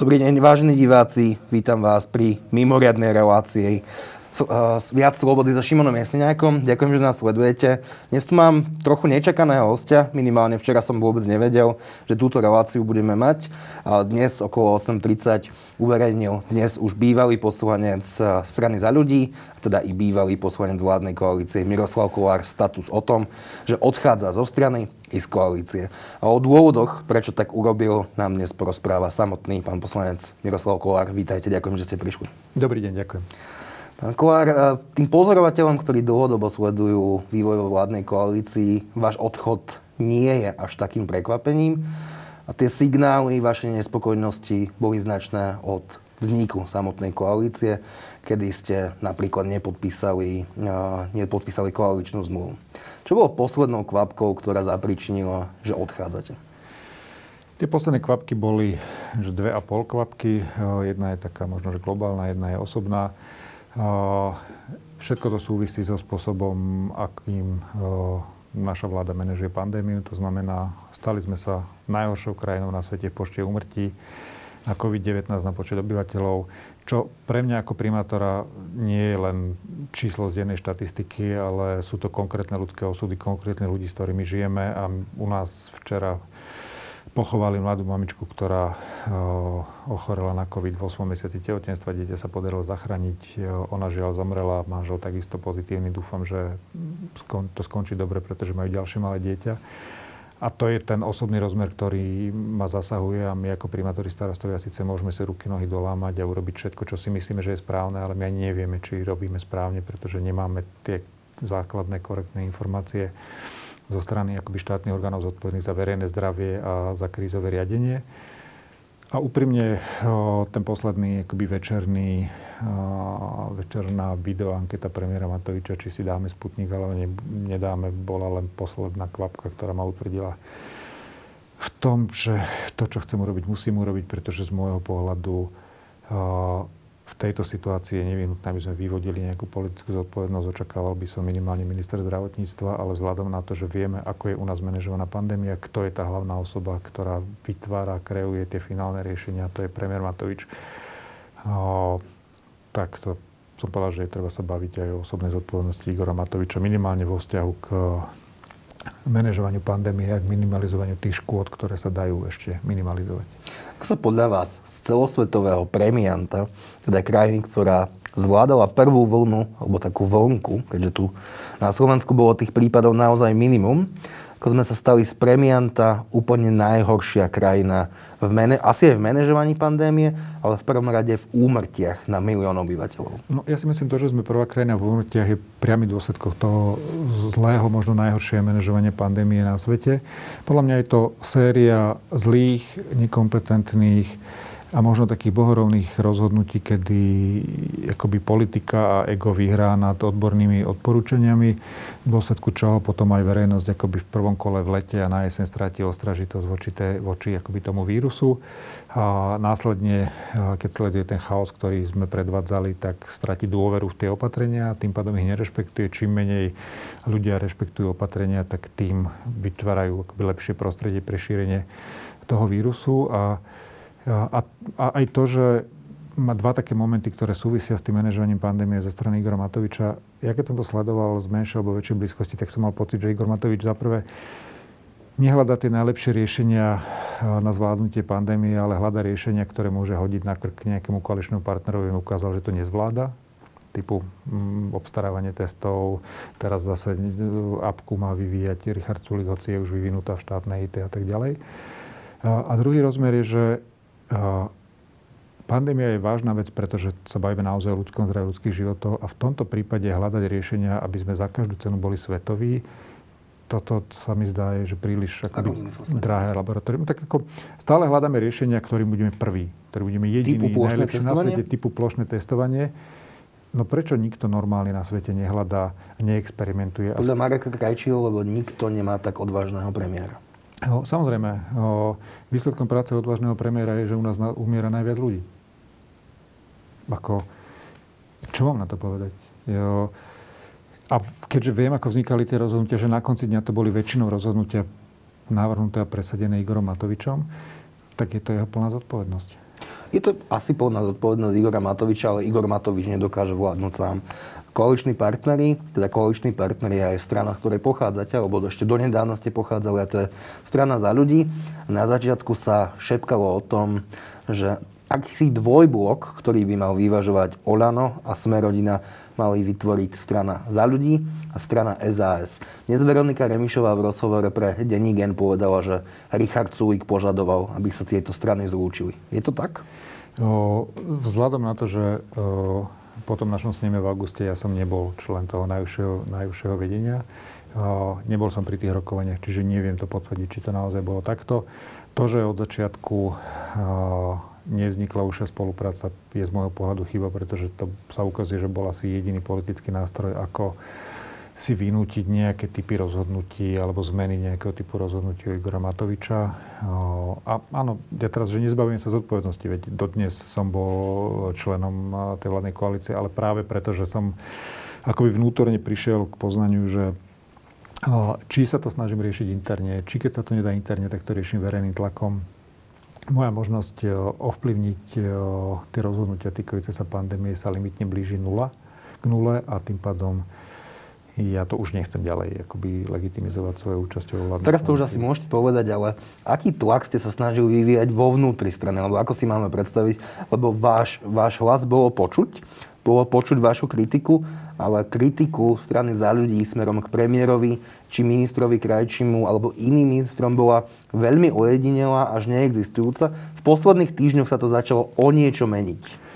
Dobrý deň, vážení diváci, vítam vás pri mimoriadnej relácii Viac slobody so Šimonom Jesiňákom. Ďakujem, že nás sledujete. Dnes tu mám trochu nečakaného hostia, minimálne včera som vôbec nevedel, že túto reláciu budeme mať. Dnes okolo 8:30 uverejnil dnes už bývalý poslanec strany Za ľudí, teda i bývalý poslanec vládnej koalície Miroslav Kolár status o tom, že odchádza zo strany i z koalície. A o dôvodoch, prečo tak urobil, nám dnes porozpráva samotný pán poslanec Miroslav Kolár. Vítajte, ďakujem, že ste prišli. Dobrý deň, ďakujem. Pán Kolár, tým pozorovateľom, ktorí dlhodobo sledujú vývoj vo vládnej koalícii, váš odchod nie je až takým prekvapením. A tie signály vašej nespokojnosti boli značné od vzniku samotnej koalície, kedy ste napríklad nepodpísali koaličnú zmluvu. Čo bolo poslednou kvapkou, ktorá zapričinila, že odchádzate? Tie posledné kvapky boli že 2,5 kvapky. Jedna je taká možno že globálna, jedna je osobná. Všetko to súvisí so spôsobom, akým naša vláda manažuje pandémiu. To znamená, stali sme sa najhoršou krajinou na svete v počte úmrtí na COVID-19 na počet obyvateľov, čo pre mňa ako primátora nie je len číslo z dennej štatistiky, ale sú to konkrétne ľudské osudy, konkrétne ľudí, s ktorými žijeme. A u nás včera pochovali mladú mamičku, ktorá ochorela na COVID v 8. mesiaci tehotenstva. Dieťa sa podarilo zachrániť. Ona žiaľ zomrela, manžel takisto pozitívny. Dúfam, že to skončí dobre, pretože majú ďalšie malé dieťa. A to je ten osobný rozmer, ktorý ma zasahuje a my ako primátori starostovia síce môžeme si ruky, nohy dolámať a urobiť všetko, čo si myslíme, že je správne, ale my ani nevieme, či robíme správne, pretože nemáme tie základné korektné informácie zo strany akoby štátnych orgánov zodpovedných za verejné zdravie a za krízové riadenie. A úprimne ten posledný akoby večerná videoanketa premiéra Matoviča, či si dáme Sputnik, alebo nedáme, bola len posledná kvapka, ktorá ma utvrdila v tom, že to, čo chcem urobiť, musím urobiť, pretože z môjho pohľadu v tejto situácii je nevyhnutné, aby sme vyvodili nejakú politickú zodpovednosť. Očakával by som minimálne minister zdravotníctva, ale vzhľadom na to, že vieme, ako je u nás manažovaná pandémia, kto je tá hlavná osoba, ktorá vytvára, kreuje tie finálne riešenia, to je premiér Matovič, tak som povedal, že je treba sa baviť aj o osobnej zodpovednosti Igora Matoviča, minimálne vo vzťahu k manažovaniu pandémie a k minimalizovaniu tých škôd, ktoré sa dajú ešte minimalizovať. Ako sa podľa vás z celosvetového premianta, teda krajiny, ktorá zvládala prvú vlnu, alebo takú vlnku, keďže tu na Slovensku bolo tých prípadov naozaj minimum, ako sme sa stali z premianta úplne najhoršia krajina, asi aj v manažovaní pandémie, ale v prvom rade v úmrtiach na milión obyvateľov. No, ja si myslím to, že sme prvá krajina v úmrtiach je priamy dôsledkom toho zlého, možno najhoršie manažovanie pandémie na svete. Podľa mňa je to séria zlých, nekompetentných a možno takých bohorovných rozhodnutí, kedy akoby politika a ego vyhrá nad odbornými odporúčaniami, v dôsledku čoho potom aj verejnosť akoby v prvom kole v lete a na jeseň stratí ostražitosť voči akoby tomu vírusu. A následne, keď sleduje ten chaos, ktorý sme predvádzali, tak stratí dôveru v tie opatrenia a tým pádom ich nerešpektuje. Čím menej ľudia rešpektujú opatrenia, tak tým vytvárajú akoby lepšie prostredie pre šírenie toho vírusu. A aj to, že má dva také momenty, ktoré súvisia s tým manažovaním pandémie zo strany Igora Matoviča. Ja keď som to sledoval z menšej alebo väčšej blízkosti, tak som mal pocit, že Igor Matovič zaprvé nehľadá tie najlepšie riešenia na zvládnutie pandémie, ale hľadá riešenia, ktoré môže hodiť na krk nejakému koaličnému partnerovi. Ukázal, že to nezvláda. Typu obstarávanie testov. Teraz zase apku má vyvíjať Richard Sulík, hoci je už vyvinutá v štátnej IT a tak ďalej. A druhý rozmer je, že pandémia je vážna vec, pretože sa bavíme naozaj o ľudskom zdraví, ľudských životov a v tomto prípade hľadať riešenia, aby sme za každú cenu boli svetoví. Toto sa mi zdá, že príliš drahé laboratórium. Tak ako stále hľadáme riešenia, ktorým budeme prví, ktorým budeme jediní, najlepší na svete, typu plošné testovanie. No prečo nikto normálne na svete nehľadá, neexperimentuje? Podľa Mareka Krajčího, lebo nikto nemá tak odvážneho premiéra. Samozrejme, výsledkom práce odvážneho premiéra je, že u nás umiera najviac ľudí. Čo mám na to povedať? A keďže viem, ako vznikali tie rozhodnutia, že na konci dňa to boli väčšinou rozhodnutia navrhnuté a presadené Igorom Matovičom, tak je to jeho plná zodpovednosť. Je to asi plná zodpovednosť Igora Matoviča, ale Igor Matovič nedokáže vládnuť sám. Koaliční partneri aj strana, z ktorej pochádzate, alebo ešte donedávna ste pochádzali, a to je strana Za ľudí. Na začiatku sa šepkalo o tom, že akýsi dvojblok, ktorý by mal vyvažovať Olano a Smerodina, mali vytvoriť strana Za ľudí a strana SAS. Dnes Veronika Remišová v rozhovore pre denní Gen povedala, že Richard Sulík požadoval, aby sa tieto strany zlúčili. Je to tak? Vzhľadom na to, že po tom našom sneme v auguste ja som nebol člen toho najvyššieho vedenia. Nebol som pri tých rokovaniach, čiže neviem to potvrdiť, či to naozaj bolo takto. To, že od začiatku nevznikla užšia spolupráca, je z môjho pohľadu chyba, pretože to sa ukazuje, že bol asi jediný politický nástroj, ako si vynútiť nejaké typy rozhodnutí alebo zmeny nejakého typu rozhodnutí Igora Matoviča. A áno, ja teraz, že nezbavím sa zodpovednosti, veď dodnes som bol členom tej vládnej koalície, ale práve preto, že som akoby vnútorne prišiel k poznaniu, že či sa to snažím riešiť interne, či keď sa to nedá interne, tak to riešim verejným tlakom. Moja možnosť ovplyvniť tie rozhodnutia týkajúce sa pandémie sa limitne blíži k nule a tým pádom ja to už nechcem ďalej akoby legitimizovať svojou účasťou vládnej. Teraz to už asi môžete povedať, ale aký tlak ste sa snažili vyvíjať vo vnútri strany? Lebo ako si máme predstaviť? Lebo váš hlas bolo počuť? Bolo počuť vašu kritiku, ale kritiku strany Za ľudí smerom k premiérovi, či ministrovi Krajčímu, alebo iným ministrom bola veľmi ojedinelá, až neexistujúca. V posledných týždňoch sa to začalo o niečo meniť.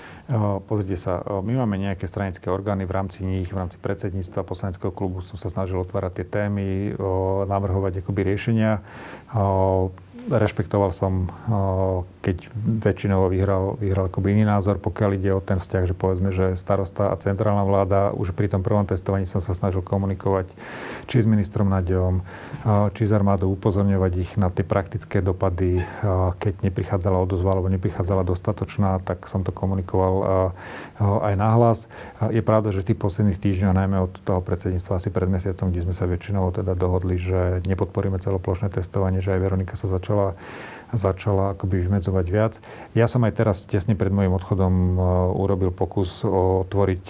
Pozrite sa, my máme nejaké stranické orgány, v rámci nich, v rámci predsedníctva poslaneckého klubu som sa snažil otvárať tie témy, navrhovať akoby riešenia. Rešpektoval som, keď väčšinou vyhral akoby iný názor, pokiaľ ide o ten vzťah, že povedzme, že starosta a centrálna vláda, už pri tom prvom testovaní som sa snažil komunikovať či s ministrom Naďom, či s armádou, upozorňovať ich na tie praktické dopady. Keď neprichádzala odozva alebo neprichádzala dostatočná, tak som to komunikoval aj nahlas. Je pravda, že v tých posledných týždňoch, najmä od toho predsedníctva asi pred mesiacom, kde sme sa väčšinou teda dohodli, že nepodporíme celoplošné testovanie, že aj Veronika sa začala akoby vymedzovať viac. Ja som aj teraz, tesne pred môjim odchodom, urobil pokus otvoriť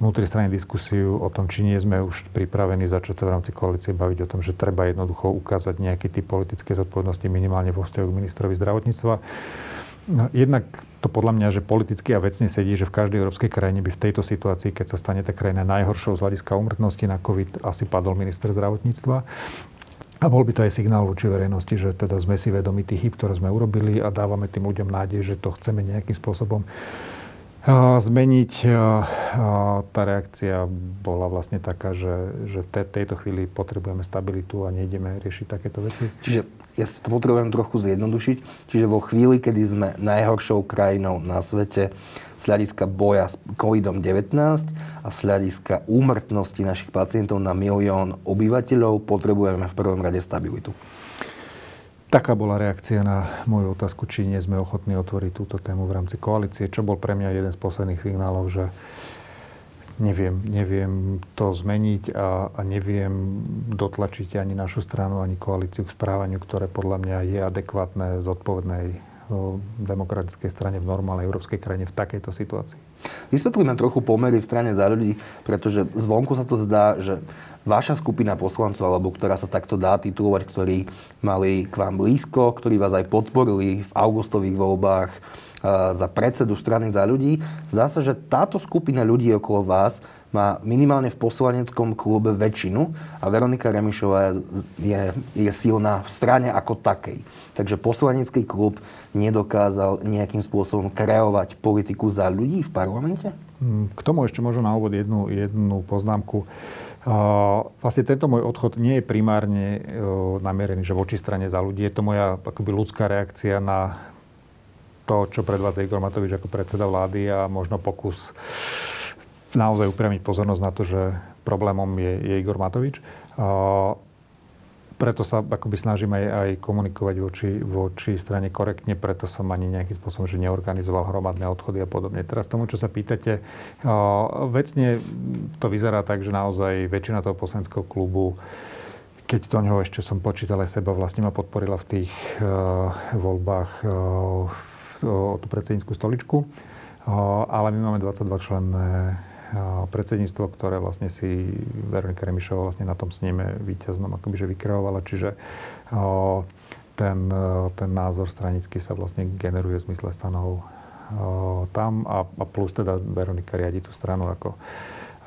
vnútri strany diskusiu o tom, či nie sme už pripravení začať sa v rámci koalície baviť o tom, že treba jednoducho ukázať nejaký typ politické zodpovednosti minimálne vo vzťahu k ministrovi zdravotníctva. Jednak to podľa mňa, že politicky a vecne sedí, že v každej európskej krajine by v tejto situácii, keď sa stane tá krajina najhoršou z hľadiska úmrtnosti na COVID, asi padol minister zdravotníctva. A bol by to aj signál voči verejnosti, že teda sme si vedomi tých chýb, ktoré sme urobili a dávame tým ľuďom nádej, že to chceme nejakým spôsobom zmeniť. Tá reakcia bola vlastne taká, že v tejto chvíli potrebujeme stabilitu a nejdeme riešiť takéto veci. Čiže ja si to potrebujem trochu zjednodušiť. Čiže vo chvíli, kedy sme najhoršou krajinou na svete z hľadiska boja s COVID-19 a z hľadiska úmrtnosti našich pacientov na milión obyvateľov, potrebujeme v prvom rade stabilitu. Taká bola reakcia na moju otázku, či nie sme ochotní otvoriť túto tému v rámci koalície, čo bol pre mňa jeden z posledných signálov, že neviem to zmeniť a neviem dotlačiť ani našu stranu, ani koalíciu k správaniu, ktoré podľa mňa je adekvátne zodpovednej demokratickej strane v normálnej európskej krajine v takejto situácii. Vysvetlíme trochu pomery v strane Za ľudí, pretože zvonku sa to zdá, že vaša skupina poslancov, alebo ktorá sa takto dá titulovať, ktorí mali k vám blízko, ktorí vás aj podporili v augustových voľbách za predsedu strany Za ľudí. Zdá sa, že táto skupina ľudí okolo vás má minimálne v poslaneckom klube väčšinu a Veronika Remišová je silná v strane ako takej. Takže poslanecký klub nedokázal nejakým spôsobom kreovať politiku Za ľudí v parlamente? K tomu ešte možno na úvod jednu poznámku. Vlastne tento môj odchod nie je primárne namierený, že voči strane Za ľudí. Je to moja akoby ľudská reakcia na to, čo predvádza Igor Matovič ako predseda vlády a možno pokus naozaj upriamiť pozornosť na to, že problémom je Igor Matovič. Preto sa akoby snažím aj komunikovať voči strane korektne, preto som ani nejakým spôsobom, že neorganizoval hromadné odchody a podobne. Teraz tomu, čo sa pýtate, vecne to vyzerá tak, že naozaj väčšina toho poslaneckého klubu, keď do ňoho ešte som počítal aj seba, vlastne ma podporila v tých voľbách o tú predsednícku stoličku, ale my máme 22 členné predsedníctvo, ktoré vlastne si Veronika Remišová vlastne na tom sneme víťaznom akobyže vykreovala, čiže ten názor stranický sa vlastne generuje v zmysle stanov tam a plus teda Veronika riadi tú stranu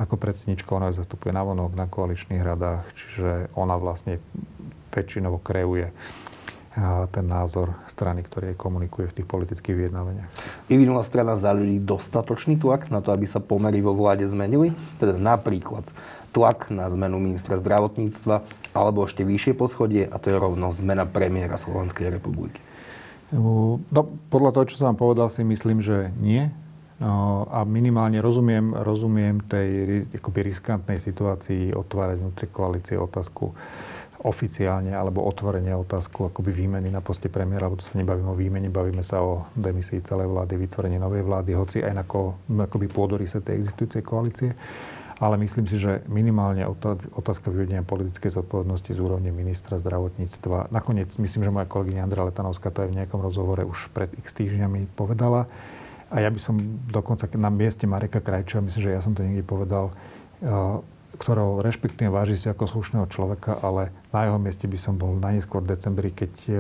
ako predsednička, ona ju zastupuje navonok na koaličných radách, čiže ona vlastne väčšinovo kreuje ten názor strany, ktorý komunikuje v tých politických vyjednávaniach. Vyvinula strana Za ľudí dostatočný tlak na to, aby sa pomery vo vláde zmenili? Teda napríklad tlak na zmenu ministra zdravotníctva alebo ešte vyššie poschodie, a to je rovno zmena premiéra Slovenskej republiky. No, podľa toho, čo som vám povedal, si myslím, že nie. A minimálne rozumiem tej akoby riskantnej situácii otvárať vnútri koalície otázku oficiálne alebo otvorenie otázku akoby výmeny na poste premiéra, lebo to sa nebavíme o výmene, bavíme sa o demisii celej vlády, vytvorenie novej vlády, hoci aj na akoby pôdoryse tej existujúcej koalície. Ale myslím si, že minimálne otázka vyvedenia politickej zodpovednosti z úrovne ministra zdravotníctva. Nakoniec myslím, že moja kolegyňa Andrea Letanovská to aj v nejakom rozhovore už pred x týždňami povedala. A ja by som dokonca na mieste Mareka Krajčího, myslím, že ja som to niekde povedal, ktorou rešpektujem, váži si ako slušného človeka, ale na jeho mieste by som bol najneskôr v decembri, keď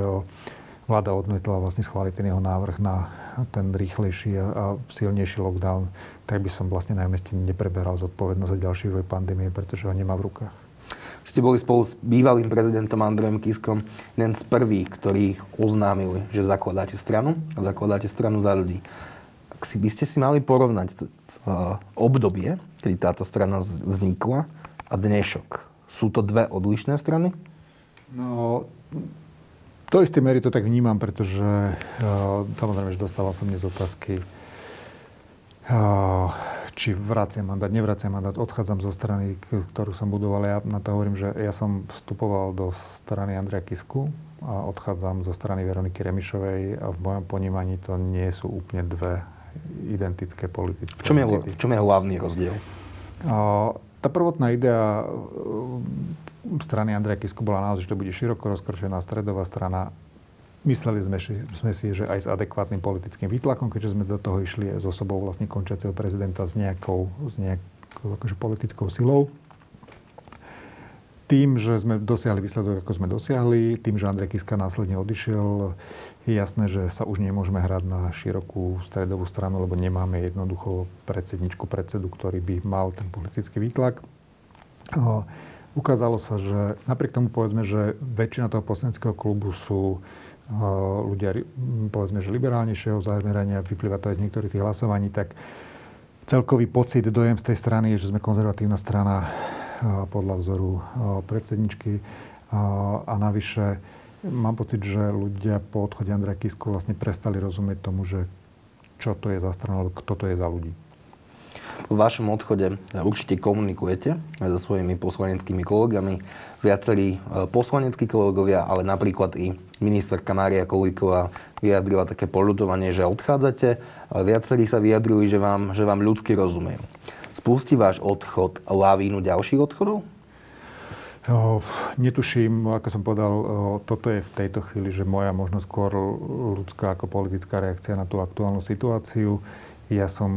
vláda odmietla vlastne schváliť ten jeho návrh na ten rýchlejší a silnejší lockdown, tak by som vlastne na jeho mieste nepreberal zodpovednosť za ďalší vývoj pandémie, pretože ho nemá v rukách. Ste boli spolu s bývalým prezidentom Andrejom Kiskom jeden z prvých, ktorí oznámili, že zakladáte stranu a zakladáte stranu Za ľudí. Ak by ste si mali porovnať obdobie, kedy táto strana vznikla, a dnešok, sú to dve odlišné strany? No, do istej miery to tak vnímam, pretože samozrejme, že dostával som dnes otázky, či vraciam mandát, nevraciam mandát, odchádzam zo strany, ktorú som budoval. Ja na to hovorím, že ja som vstupoval do strany Andreja Kisku a odchádzam zo strany Veroniky Remišovej a v mojom ponímaní to nie sú úplne dve identické politické. V čom je hlavný rozdiel? Tá prvotná idea strany Andreja Kisku bola naozaj, že to bude široko rozkročená stredová strana. Mysleli sme si, že aj s adekvátnym politickým výtlakom, keďže sme do toho išli s osobou vlastne končiaceho prezidenta s nejakou akože politickou silou. Tým, že sme dosiahli výsledok, ako sme dosiahli, tým, že Andrej Kiska následne odišiel, je jasné, že sa už nemôžeme hrať na širokú stredovú stranu, lebo nemáme jednoducho predsedu, ktorý by mal ten politický výtlak. Ukázalo sa, že napriek tomu povedzme, že väčšina toho poslaneckého klubu sú ľudia, povedzme, že liberálnejšieho zamerania, vyplýva to aj z niektorých tých hlasovaní, tak celkový pocit, dojem z tej strany je, že sme konzervatívna strana podľa vzoru predsedničky. A navyše mám pocit, že ľudia po odchode Andreja Kisku vlastne prestali rozumieť tomu, že čo to je za stranu, alebo kto to je Za ľudí. Po vašom odchode určite komunikujete aj so svojimi poslaneckými kolegami. Viacerí poslaneckí kolegovia, ale napríklad i ministerka Mária Kolíková vyjadrila také poľutovanie, že odchádzate. Viacerí sa vyjadrili, že vám ľudsky rozumejú. Spustí váš odchod lavínu ďalších odchodov? Netuším, ako som povedal, toto je v tejto chvíli, že moja možno skôr ľudská ako politická reakcia na tú aktuálnu situáciu. Ja som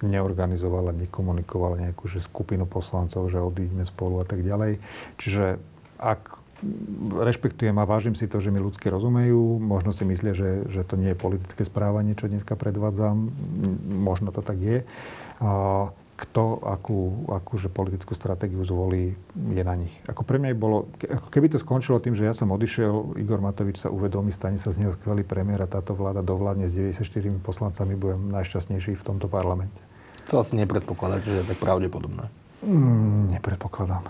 neorganizoval a nekomunikoval nejakú skupinu poslancov, že odídeme spolu a tak ďalej. Čiže ak rešpektujem a vážim si to, že mi ľudsky rozumejú, možno si myslia, že to nie je politické správanie, čo dneska predvádzam, možno to tak je. Kto akúže politickú stratégiu zvolí, je na nich. Ako pre mňa bolo, keby to skončilo tým, že ja som odišiel, Igor Matovič sa uvedomí, stane sa z neho skvelý premiér a táto vláda dovládne s 94 poslancami, budem najšťastnejší v tomto parlamente. To asi nepredpokladáte, že je tak pravdepodobné. Nepredpokladám.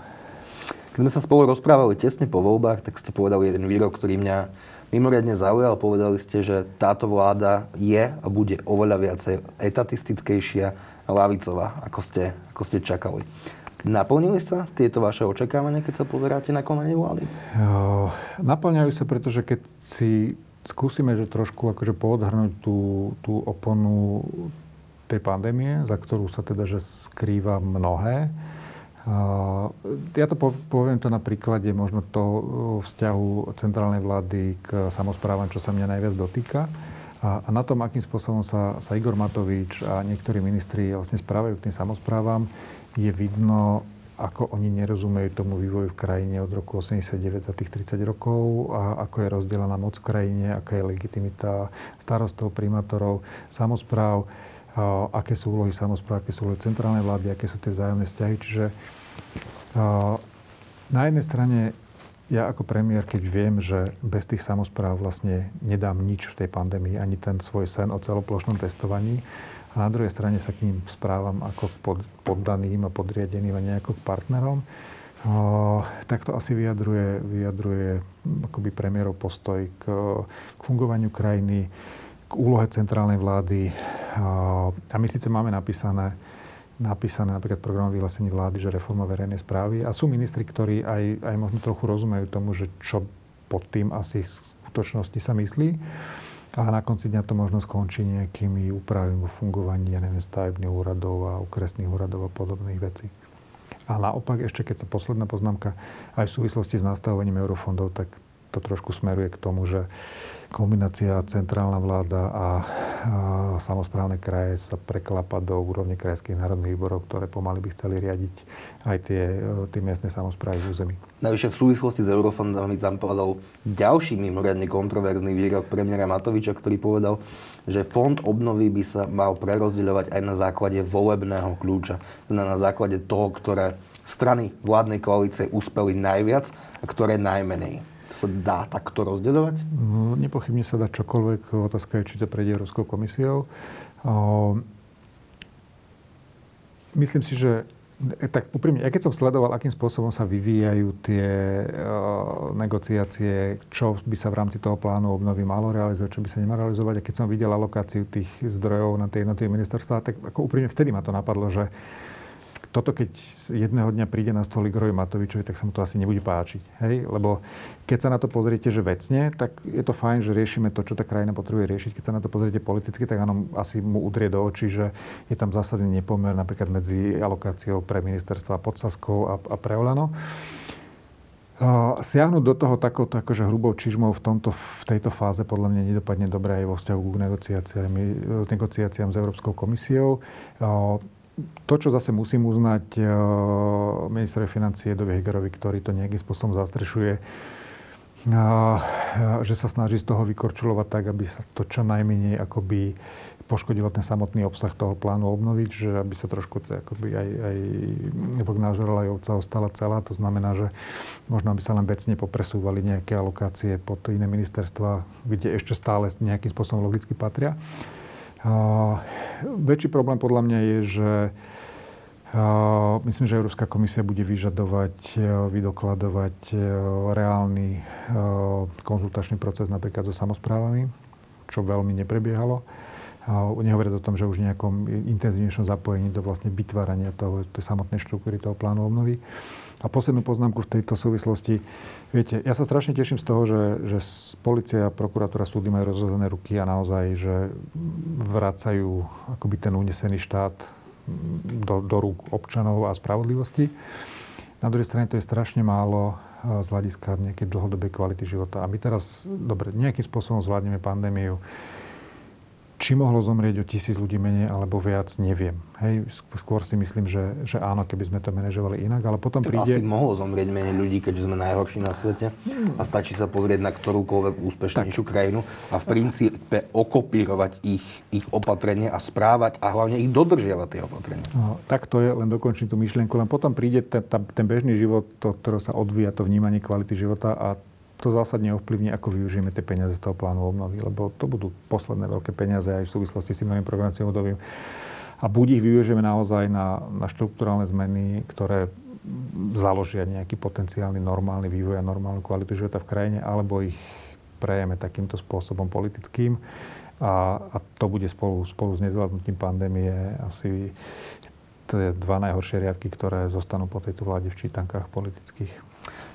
Keď sme sa spolu rozprávali tesne po voľbách, tak ste povedali jeden výrok, ktorý mňa mimoriadne zaujal. Povedali ste, že táto vláda je a bude oveľa viacej etatistickejšia a ľavicová, ako ste čakali. Naplnili sa tieto vaše očakávania, keď sa pozeráte na konanie vlády? Naplňajú sa, pretože keď si skúsime, že trošku akože poodhrnúť tú oponu tej pandémie, za ktorú sa teda že skrýva mnohé, ja to poviem to na príklade možno to vzťahu centrálnej vlády k samosprávam, čo sa mňa najviac dotýka. A na tom, akým spôsobom sa Igor Matovič a niektorí ministri vlastne správajú k tým samosprávam, je vidno, ako oni nerozumejú tomu vývoju v krajine od roku 89 za tých 30 rokov a ako je rozdelená moc v krajine, aká je legitimita starostov, primátorov, samospráv, aké sú úlohy samospráv, aké sú úlohy centrálnej vlády, aké sú tie vzájomné vzťahy. Čiže na jednej strane ja ako premiér, keď viem, že bez tých samospráv vlastne nedám nič v tej pandémii, ani ten svoj sen o celoplošnom testovaní, a na druhej strane sa k ním správam ako poddaným a podriadeným a nejako k partnerom, tak to asi vyjadruje akoby premiérov postoj k fungovaniu krajiny, k úlohe centrálnej vlády. A my síce máme napísané napríklad programové vyhlásenie vlády, že reforma verejnej správy. A sú ministri, ktorí aj možno trochu rozumejú tomu, že čo pod tým asi v skutočnosti sa myslí. A na konci dňa to možno skončí nejakými úpravami vo fungovaní, stavebných úradov a okresných úradov a podobných vecí. A naopak, ešte keď sa posledná poznámka, aj v súvislosti s nastavovaním eurofondov, tak to trošku smeruje k tomu, že kombinácia centrálna vláda a samosprávne kraje sa preklapa do úrovne krajských národných výborov, ktoré pomaly by chceli riadiť aj tie miestne samosprávy v území. Navyše v súvislosti s eurofondami tam povedal ďalší mimoriadne kontroverzný výrok premiéra Matoviča, ktorý povedal, že fond obnovy by sa mal prerozdeľovať aj na základe volebného kľúča, teda na základe toho, ktoré strany vládnej koalície uspeli najviac a ktoré najmenej. Sa dá takto rozdeľovať? Nepochybne sa dá čokoľvek. Otázka je, či to prejde Európskou komisiou. Myslím si, že tak úprimne, keď som sledoval, akým spôsobom sa vyvíjajú tie negociácie, čo by sa v rámci toho plánu obnovy malo realizovať, čo by sa nemalo realizovať. A keď som videl alokáciu tých zdrojov na tie jednotlivé ministerstvá, tak ako úprimne vtedy ma to napadlo, že toto, keď jedného dňa príde na stôl Igorovi Matovičovi, tak sa mu to asi nebude páčiť. Hej? Lebo keď sa na to pozriete, že vecne, tak je to fajn, že riešime to, čo tá krajina potrebuje riešiť. Keď sa na to pozriete politicky, tak áno, asi mu udrie do očí, že je tam zásadný nepomer napríklad medzi alokáciou pre ministerstva pod Saskou a pre Olano. Siahnuť do toho takouto akože hrubou čižmou v tejto fáze podľa mňa nedopadne dobre aj vo vzťahu k negociáciám s Európskou komisiou. To, čo zase musím uznať ministrovi financie Edovi Hegerovi, ktorý to nejakým spôsobom zastrešuje, že sa snaží z toho vykorčulovať tak, aby sa to čo najmenej akoby poškodilo ten samotný obsah toho plánu obnoviť, že aby sa trošku akoby aj nážrala aj ovca ostala celá. To znamená, že možno by sa len vecne popresúvali nejaké alokácie pod iné ministerstva, kde ešte stále nejakým spôsobom logicky patria. Väčší problém podľa mňa je, že myslím, že Európska komisia bude vyžadovať, vydokladovať reálny konzultačný proces napríklad so samosprávami, čo veľmi neprebiehalo. Nehovoriac o tom, že už nejakom intenzívnejšom zapojení do vlastne vytvárania tej samotnej štruktúry toho plánu obnovy. A poslednú poznámku v tejto súvislosti. Viete, ja sa strašne teším z toho, že polícia, prokuratúra, súdy majú rozrezané ruky a naozaj, že vracajú akoby ten unesený štát do rúk občanov a spravodlivosti. Na druhej strane to je strašne málo z hľadiska nejakej dlhodobej kvality života. A my teraz, dobre, nejakým spôsobom zvládneme pandémiu. Či mohlo zomrieť o 1000 ľudí menej alebo viac, neviem. Hej, skôr si myslím, že áno, keby sme to manažovali inak, ale potom to príde... Asi mohlo zomrieť menej ľudí, keďže sme najhorší na svete a stačí sa pozrieť na ktorúkoľvek úspešnejšiu krajinu a v princípe okopírovať ich opatrenie a správať a hlavne ich dodržiavať tie opatrenia. No, tak to je, len dokončím tú myšlienku, len potom príde ten bežný život, ktorý sa odvíja, to vnímanie kvality života a to zásadne ovplyvní, ako využijeme tie peniaze z toho plánu obnovy, lebo to budú posledné veľké peniaze aj v súvislosti s tým novým programovacím obdobím. A buď ich využijeme naozaj na štruktúrálne zmeny, ktoré založia nejaký potenciálny normálny vývoj a normálnu kvalitu života v krajine, alebo ich prejeme takýmto spôsobom politickým. A to bude spolu s nezvládnutím pandémie asi tie dva najhoršie riadky, ktoré zostanú po tejto vláde v čítankách politických.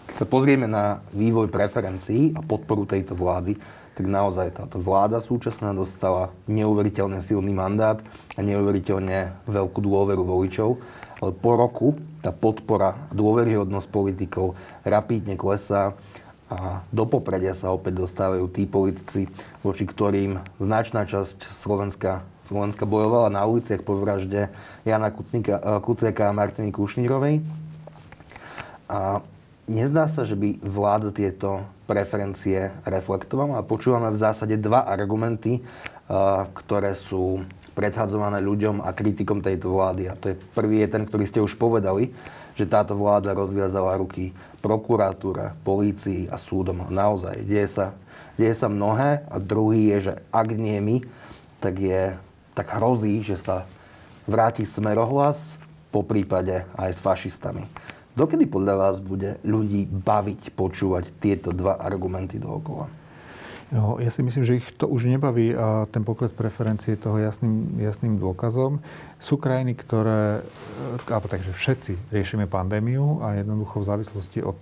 Keď sa pozrieme na vývoj preferencií a podporu tejto vlády, tak naozaj táto vláda súčasná dostala neuveriteľne silný mandát a neuveriteľne veľkú dôveru voličov. Ale po roku tá podpora a dôveryhodnosť politikov rapídne klesá. A do popredia sa opäť dostávajú tí politici, voči ktorým značná časť Slovenska bojovala na uliciach po vražde Jana Kuciaka a Martiny Kušnírovej. A nezdá sa, že by vláda tieto preferencie reflektovala. A počúvame v zásade dva argumenty, ktoré sú predhádzované ľuďom a kritikom tejto vlády. A to je prvý je ten, ktorý ste už povedali, že táto vláda rozviazala ruky prokuratúre, polícii a súdom. Naozaj, deje sa mnohé. A druhý je, že ak nie my, tak hrozí, že sa vráti Smerohlas, poprípade aj s fašistami. Dokedy podľa vás bude ľudí baviť počúvať tieto dva argumenty dookola? No, ja si myslím, že ich to už nebaví a ten pokles preferencie je toho jasným dôkazom. Sú krajiny, takže všetci riešime pandémiu a jednoducho v závislosti od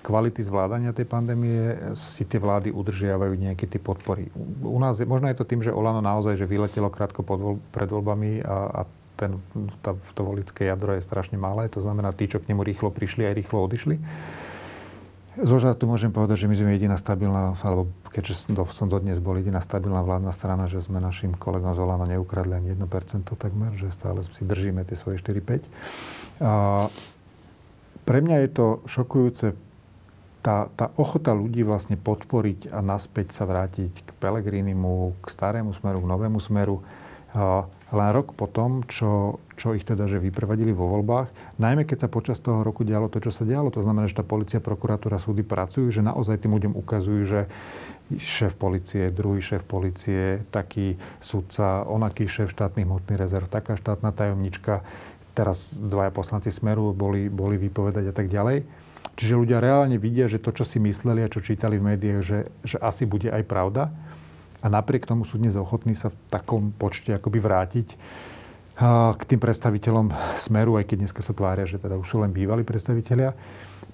kvality zvládania tej pandémie si tie vlády udržiavajú nejaké tie podpory. U nás možno je to tým, že Olano naozaj že vyletelo krátko pred voľbami a to voličské jadro je strašne malé. To znamená, tí, čo k nemu rýchlo prišli, aj rýchlo odišli. Zo žartu môžem povedať, že my sme jediná stabilná, alebo keďže som dodnes bol jediná stabilná vládna strana, že sme našim kolegom z Olano neukradli ani 1% takmer, že stále si držíme tie svoje 4-5. Pre mňa je to šokujúce tá ochota ľudí vlastne podporiť a naspäť sa vrátiť k Pellegrinimu, k starému Smeru, k novému Smeru. Len rok potom, čo ich teda že vyprevadili vo voľbách, najmä keď sa počas toho roku dialo to, čo sa dialo, to znamená, že tá polícia, prokuratúra, súdy pracujú, že naozaj tým ľuďom ukazujú, že šéf polície, druhý šéf polície, taký sudca, onaký šéf štátnych hmotných rezerv, taká štátna tajomnička, teraz dvaja poslanci Smeru boli vypovedať a tak ďalej. Čiže ľudia reálne vidia, že to, čo si mysleli a čo čítali v médiách, že asi bude aj pravda. A napriek tomu sú dnes ochotní sa v takom počte akoby vrátiť k tým predstaviteľom Smeru, aj keď dneska sa tvária, že teda už sú len bývalí predstavitelia,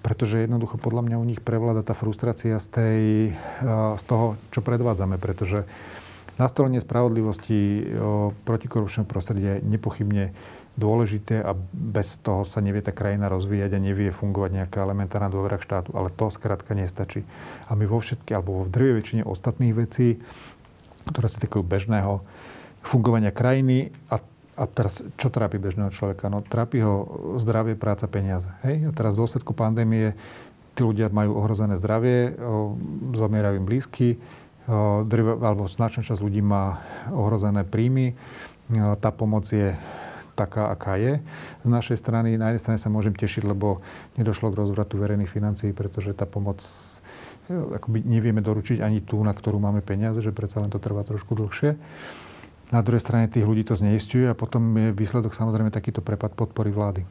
pretože jednoducho podľa mňa u nich prevláda tá frustrácia z toho, čo predvádzame, pretože nastolenie spravodlivosti protikorupčného prostredia je nepochybne dôležité a bez toho sa nevie tá krajina rozvíjať a nevie fungovať nejaká elementárna dôvera k štátu, ale to skrátka nestačí. A my vo všetkých, alebo vo drvej väčšine ostatných vecí, ktoré sa týkajú bežného fungovania krajiny. A teraz, čo trápi bežného človeka? No, trápi ho zdravie, práca, peniaze. Hej? A teraz v dôsledku pandémie tí ľudia majú ohrozené zdravie, zomierajú im blízky, alebo značná časť ľudí má ohrozené príjmy. Tá pomoc je taká, aká je. Z našej strany, na jednej strane sa môžem tešiť, lebo nedošlo k rozvratu verejných financií, pretože tá pomoc akoby nevieme doručiť ani tú, na ktorú máme peniaze, že predsa len to trvá trošku dlhšie. Na druhej strane tých ľudí to zneisťuje a potom je výsledok samozrejme takýto prepad podpory vlády.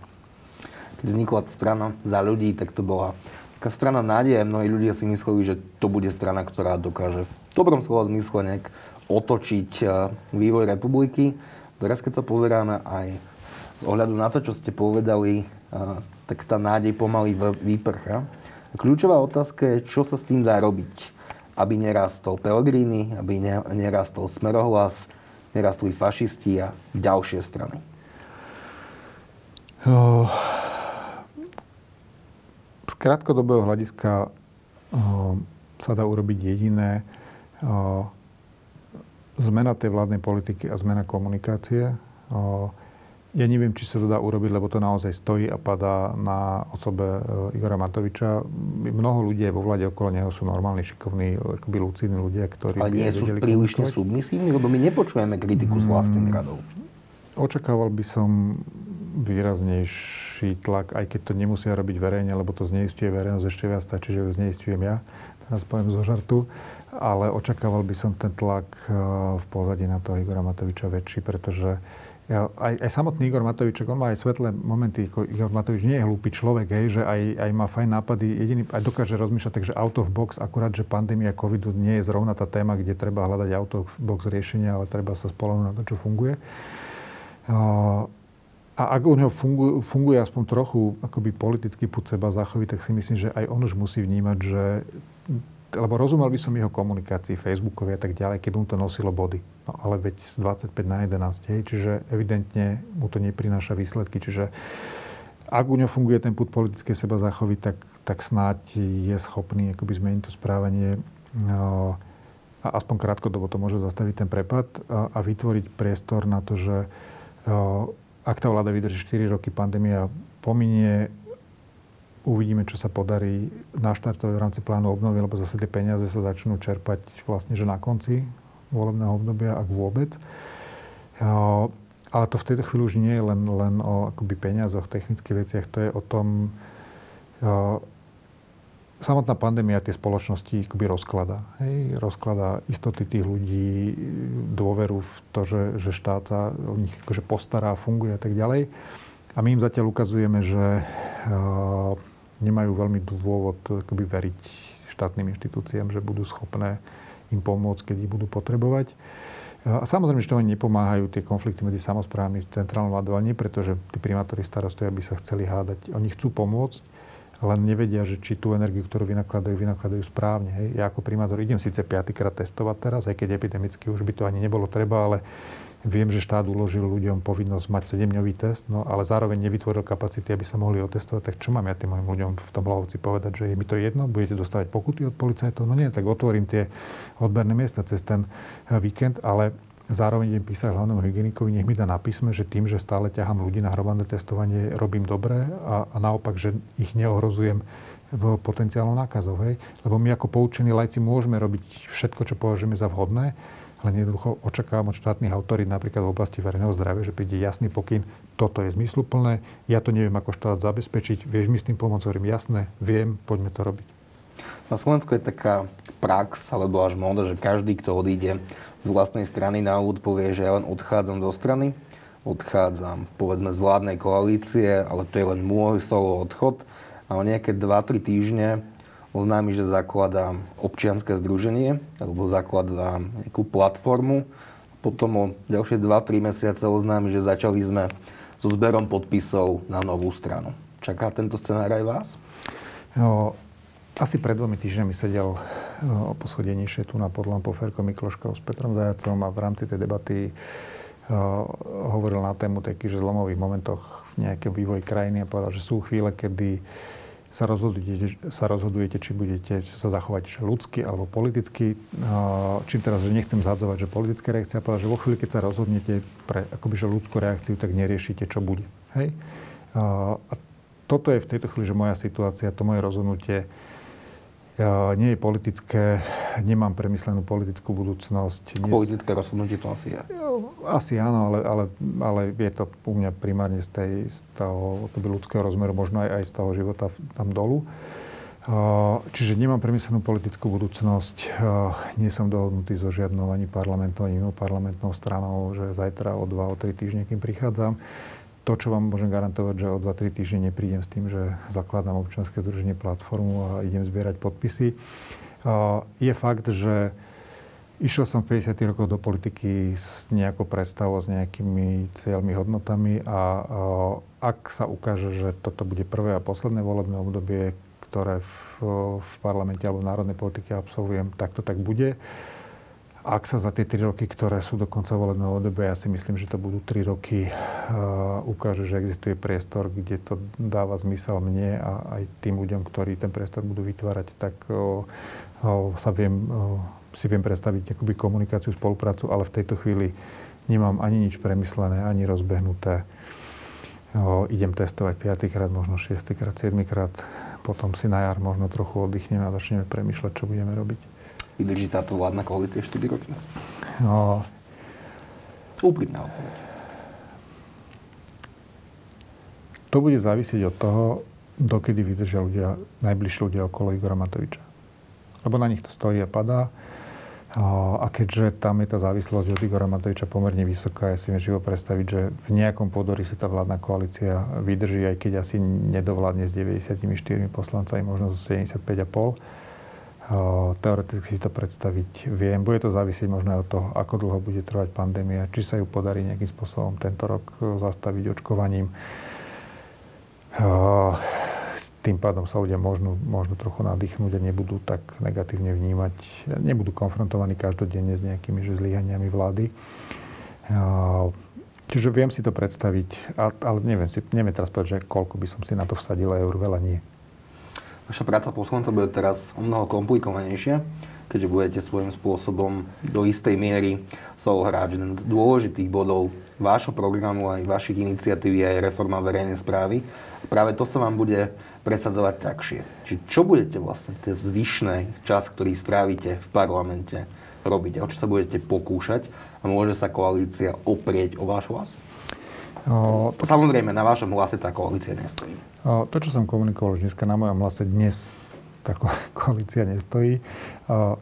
Keď vznikla strana Za ľudí, tak to bola taká strana nádeje. Mnohí ľudia si mysleli, že to bude strana, ktorá dokáže v dobrom slova zmysle nejak otočiť vývoj republiky. Teraz, keď sa pozeráme aj z ohľadu na to, čo ste povedali, tak tá nádej pomaly vyprcha. Kľúčová otázka je, čo sa s tým dá robiť, aby nerastol Pellegrini, aby nerastol Smerohlas, nerastli fašisti a ďalšie strany. Z krátkodobého hľadiska sa dá urobiť jediné zmena tej vládnej politiky a zmena komunikácie. Ja neviem, či sa to dá urobiť, lebo to naozaj stojí a padá na osobe Igora Matoviča. Mnoho ľudí vo vláde okolo neho sú normálni, šikovní, akoby lucidní ľudia, ktorí... Ale nie sú prílišne submisívni, lebo my nepočujeme kritiku z vlastných radov. Očakával by som výraznejší tlak, aj keď to nemusia robiť verejne, lebo to zneistuje verejnosť ešte viac, stačí, že ju zneistujem ja. Teraz poviem zo žartu. Ale očakával by som ten tlak v pozadí na toho Igora Matoviča väčší, pretože aj samotný Igor Matovič, on má aj svetlé momenty. Igor Matovič nie je hlúpy človek, hej, že aj má fajn nápady, jediný aj dokáže rozmýšľať, takže out of box, akurát, že pandémia covidu nie je zrovna tá téma, kde treba hľadať out of box riešenia, ale treba sa spoľahnúť na to, čo funguje. A ak u neho funguje aspoň trochu akoby politický pud seba zachoví, tak si myslím, že aj on už musí vnímať, že lebo rozumel by som jeho komunikácii Facebookovej a tak ďalej, keby mu to nosilo body. No ale veď z 25-11, hej, čiže evidentne mu to neprináša výsledky. Čiže ak u ňo funguje ten pud politické seba zachovy, tak tak snáď je schopný akoby zmeniť to správanie a aspoň krátkodobo to môže zastaviť ten prepad a vytvoriť priestor na to, že ak tá vláda vydrží 4 roky, pandémia pominie, uvidíme, čo sa podarí naštartovať v rámci plánu obnovy, lebo zase tie peniaze sa začnú čerpať vlastne, že na konci volebného obdobia, ak vôbec. Ale to v tejto chvíli už nie je len o akoby peniazoch, technických veciach, to je o tom, samotná pandémia tie spoločnosti akoby rozkladá. Hej? Rozkladá istoty tých ľudí, dôveru v to, že štát sa o nich akože postará, funguje a tak ďalej. A my im zatiaľ ukazujeme, že nemajú veľmi dôvod akoby veriť štátnym inštitúciám, že budú schopné im pomôcť, keď ich budú potrebovať. A samozrejme, že to ani nepomáhajú tie konflikty medzi samosprávami v centrálnom vládu, ale nie preto, že tí primátori starostovia by sa chceli hádať. Oni chcú pomôcť, len nevedia, že či tú energiu, ktorú vynakladajú správne. Hej. Ja ako primátor idem síce 5-krát testovať teraz, aj keď epidemicky už by to ani nebolo treba, ale viem, že štát uložil ľuďom povinnosť mať 7-dňový test, no ale zároveň nevytvoril kapacity, aby sa mohli otestovať. Tak čo mám ja tým mojim ľuďom v tom Lahovci povedať, že je mi to jedno, budete dostávať pokuty od policajtov? No nie, tak otvorím tie odberné miesta cez ten víkend, ale zároveň idem písať hlavnému hygienikovi, nech mi dá na písme, že tým, že stále ťahám ľudí na hromadné testovanie, robím dobre a naopak, že ich neohrozujem potenciálnou nákazou. Hej? Lebo my ako poučení laici môžeme robiť všetko, čo považujeme za vhodné, ale jednoducho očakávam od štátnych autorít napríklad v oblasti verejného zdravia, že príde jasný pokyn, toto je zmysluplné, ja to neviem ako štát zabezpečiť, vieš mi s tým pomôcť, hovorím jasné, viem, poďme to robiť. Na Slovensku je taká prax, alebo až móda, že každý, kto odíde z vlastnej strany na úvod, povie, že ja len odchádzam do strany, odchádzam, povedzme, z vládnej koalície, ale to je len môj solo odchod. A o nejaké 2-3 týždne oznámi, že zakladám občianske združenie, alebo zakladám nejakú platformu. Potom o ďalšie 2-3 mesiace oznámi, že začali sme so zberom podpisov na novú stranu. Čaká tento scenár aj vás? No, asi pred 2 týždňami sedel o poschodenejšie tu na Podlom po Ferko Mikloškov s Petrom Zajacom a v rámci tej debaty hovoril na tému takých, že zlomových momentoch v nejakom vývoji krajiny a povedal, že sú chvíle, kedy sa rozhodujete, či budete sa zachovať ľudsky alebo politicky. Čím teraz, že nechcem zhadzovať, že politická reakcia, ale že vo chvíli, keď sa rozhodnete pre akoby, že ľudskú reakciu, tak neriešite, čo bude. Hej? A toto je v tejto chvíli, že moja situácia, to moje rozhodnutie nie je politické, nemám premyslenú politickú budúcnosť. Politické rozhodnutie to asi je. Asi áno, ale je to u mňa primárne z toho ľudského rozmeru, možno aj z toho života tam dolu. Čiže nemám premyslenú politickú budúcnosť, nie som dohodnutý so žiadnou ani parlamentom, ani inou parlamentnou stranou, že zajtra o 2-3 týždne, kým prichádzam. To, čo vám môžem garantovať, že o 2-3 týždne neprídem s tým, že zakladám občianske združenie platformu a idem zbierať podpisy. Je fakt, že išiel som v 50. rokoch do politiky s nejakou predstavou, s nejakými cieľmi, hodnotami a ak sa ukáže, že toto bude prvé a posledné volebné obdobie, ktoré v parlamente alebo v národnej politike absolvujem, tak to tak bude. Ak sa za tie 3 roky, ktoré sú do konca volebného obdobia, ja si myslím, že to budú 3 roky, ukáže, že existuje priestor, kde to dáva zmysel mne a aj tým ľuďom, ktorí ten priestor budú vytvárať, tak si viem predstaviť akoby komunikáciu, spoluprácu, ale v tejto chvíli nemám ani nič premyslené, ani rozbehnuté. Idem testovať 5-krát, možno 6-krát, 7-krát, potom si na jar možno trochu oddychneme a začneme premýšľať, čo budeme robiť. Vydrží táto vládna koalícia 4 roky? No. Úprimná odpoveď. To bude závisieť od toho, dokedy vydržia ľudia, najbližší ľudia okolo Igora Matoviča. Lebo na nich to stojí a padá. A keďže tam je tá závislosť od Igora Matoviča pomerne vysoká, ja si viem živo predstaviť, že v nejakom podori si tá vládna koalícia vydrží, aj keď asi nedovládne s 94 poslancami, možno so 75,5. Teoreticky si to predstaviť viem. Bude to závisieť možno aj od toho, ako dlho bude trvať pandémia, či sa ju podarí nejakým spôsobom tento rok zastaviť očkovaním. Tým pádom sa ľudia možno trochu nadýchnúť a nebudú tak negatívne vnímať, nebudú konfrontovaní každodenne s nejakými zlyhaniami vlády. Čiže viem si to predstaviť, ale neviem teraz povedať, že koľko by som si na to vsadil eur, veľa nie. Vaša práca poslanca bude teraz o mnoho komplikovanejšia, keďže budete svojím spôsobom do istej miery spoluhráč. Jeden z dôležitých bodov vášho programu aj vašich iniciatív je aj reforma verejnej správy. Práve to sa vám bude presadzovať takšie. Čiže čo budete vlastne ten zvyšný čas, ktorý strávite v parlamente, robiť? O čo sa budete pokúšať? A môže sa koalícia oprieť o váš hlas? Samozrejme, na vašom hlase tá koalícia nestojí. To, čo som komunikoval už dneska, na mojom hlase dnes tá koalícia nestojí.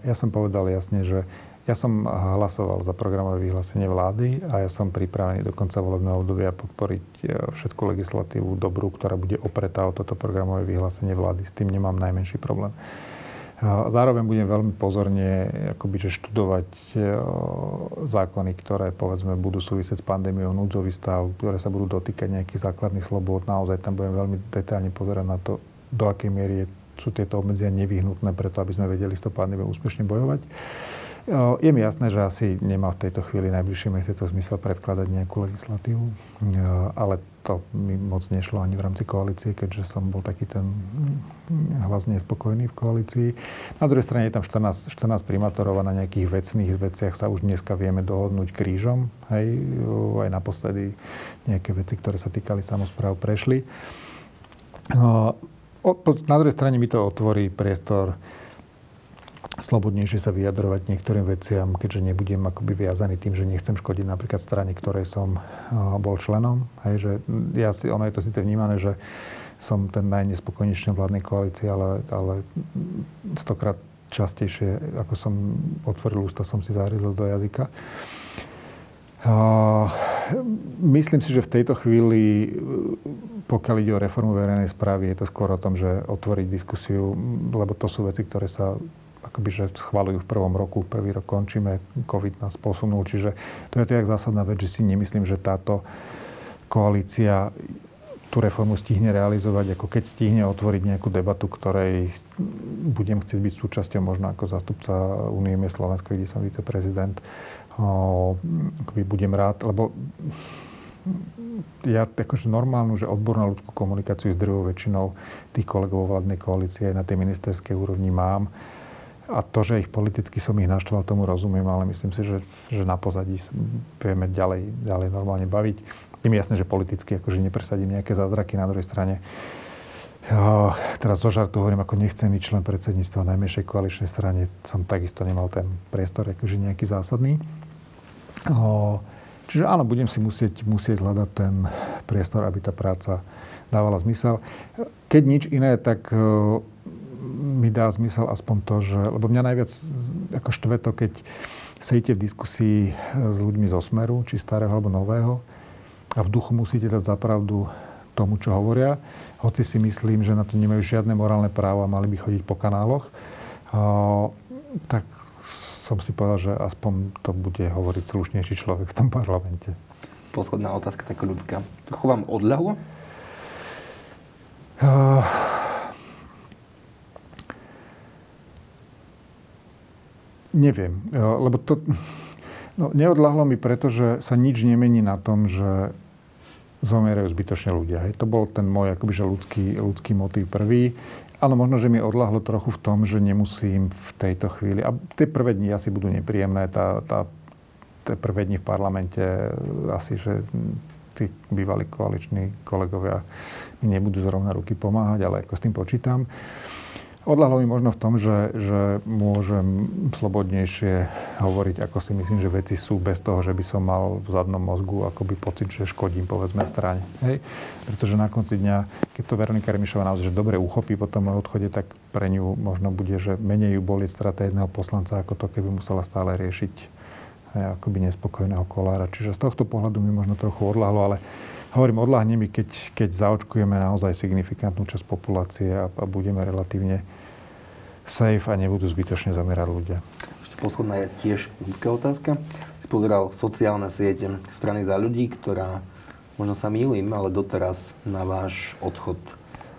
Ja som povedal jasne, že ja som hlasoval za programové vyhlásenie vlády a ja som pripravený do konca volebného obdobia podporiť všetku legislatívu dobrú, ktorá bude opretá o toto programové vyhlásenie vlády. S tým nemám najmenší problém. Zároveň budem veľmi pozorne študovať zákony, ktoré povedzme budú súvisieť s pandémiou, núdzový stav, ktoré sa budú dotýkať nejakých základných slobôd. Naozaj tam budem veľmi detailne pozerať na to, do akej miery sú tieto obmedzenia nevyhnutné preto, aby sme vedeli s tou pandémiou úspešne bojovať. Je mi jasné, že asi nemá v tejto chvíli najbližších mesiacov zmysel predkladať nejakú legislatívu, ale to mi moc nešlo ani v rámci koalície, keďže som bol taký ten hlas nespokojný v koalícii. Na druhej strane je tam 14 primátorov a na nejakých vecných veciach sa už dneska vieme dohodnúť krížom. Hej, aj naposledy nejaké veci, ktoré sa týkali samospráv, prešli. Na druhej strane mi to otvorí priestor slobodnejšie sa vyjadrovať niektorým veciam, keďže nebudem akoby viazaný tým, že nechcem škodiť napríklad strane, ktorej som bol členom. Hej, že ono je to síce vnímané, že som ten najnespokojnejší vládnej koalícii, ale stokrát častejšie, ako som otvoril ústa, som si zahryzol do jazyka. Myslím si, že v tejto chvíli, pokiaľ ide o reformu verejnej správy, je to skôr o tom, že otvoriť diskusiu, lebo to sú veci, ktoré sa akoby schvaľujú v prvom roku. Prvý rok končíme, COVID nás posunul, čiže to je to jak zásadná vec, že si nemyslím, že táto koalícia tú reformu stihne realizovať, ako keď stihne otvoriť nejakú debatu, ktorej budem chcieť byť súčasťou, možno ako zástupca Únie miest Slovenskej, kde som viceprezident. Budem rád, lebo ja normálnu, že odbornú ľudskú komunikáciu s druhou väčšinou tých kolegov vládnej koalície na tej ministerskej úrovni mám. A to, že ich politicky som ich naštval, tomu rozumiem, ale myslím si, že na pozadí vieme ďalej normálne baviť. Je mi jasné, že politicky nepresadím nejaké zázraky. Na druhej strane, teraz zo žartu hovorím, ako nechcený člen predsedníctva najmenšej koaličnej strane, som takisto nemal ten priestor nejaký zásadný. Čiže áno, budem si musieť hľadať ten priestor, aby tá práca dávala zmysel. Keď nič iné, tak mi dá zmysel aspoň to, že, lebo mňa najviac štve to, keď sedíte v diskusii s ľuďmi zo Smeru, či starého alebo nového, a v duchu musíte dať zapravdu tomu, čo hovoria, hoci si myslím, že na to nemajú žiadne morálne právo a mali by chodiť po kanáloch, tak som si povedal, že aspoň to bude hovoriť slušnejší človek v tom parlamente. Posledná otázka, taká ľudská. Trochu vám odľahlo? Neviem, lebo to neodľahlo mi, pretože sa nič nemení na tom, že zomierajú zbytočne ľudia. To bol ten môj ľudský motív prvý. Áno, možno, že mi odľahlo trochu v tom, že nemusím v tejto chvíli, a tie prvé dni asi budú nepríjemné, tie prvé dni v parlamente asi, že tí bývalí koaliční kolegovia mi nebudú zrovna ruky pomáhať, ale s tým počítam. Odľahlo mi možno v tom, že môžem slobodnejšie hovoriť, ako si myslím, že veci sú, bez toho, že by som mal v zadnom mozgu pocit, že škodím, povedzme, strane. Hej? Pretože na konci dňa, keď to Veronika Remišová naozaj dobre uchopí po tom môj odchode, tak pre ňu možno bude, že menej ju bolieť strata jedného poslanca, ako to, keby musela stále riešiť nespokojného Kolára. Čiže z tohto pohľadu mi možno trochu odľahlo, ale hovorím, odľahne mi, keď zaočkujeme naozaj signifikantnú časť populácie a budeme relatívne safe a nebudú zbytočne zamierať ľudia. Ešte posledná je tiež ľudská otázka. Si pozeral sociálne siete Strany za ľudí, ktorá, možno sa mýlim, ale doteraz na váš odchod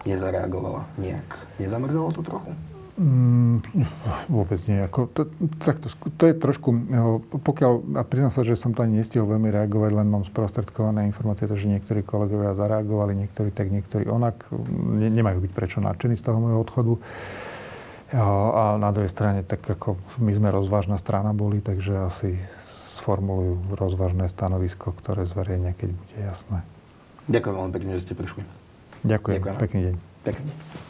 nezareagovala nejak. Nezamrzalo to trochu? Vôbec nie. To je trošku, pokiaľ, a priznám sa, že som to ani nestihol veľmi reagovať, len mám sprostredkované informácie, to, že niektorí kolegovia zareagovali, niektorí tak, niektorí onak. Nemajú byť prečo nadšení z toho môjho odchodu. A na druhej strane, tak ako my sme rozvážna strana boli, takže asi sformulujú rozvážne stanovisko, ktoré zverejnia, keď bude jasné. Ďakujem veľmi pekne, že ste prišli. Ďakujem. Pekný deň.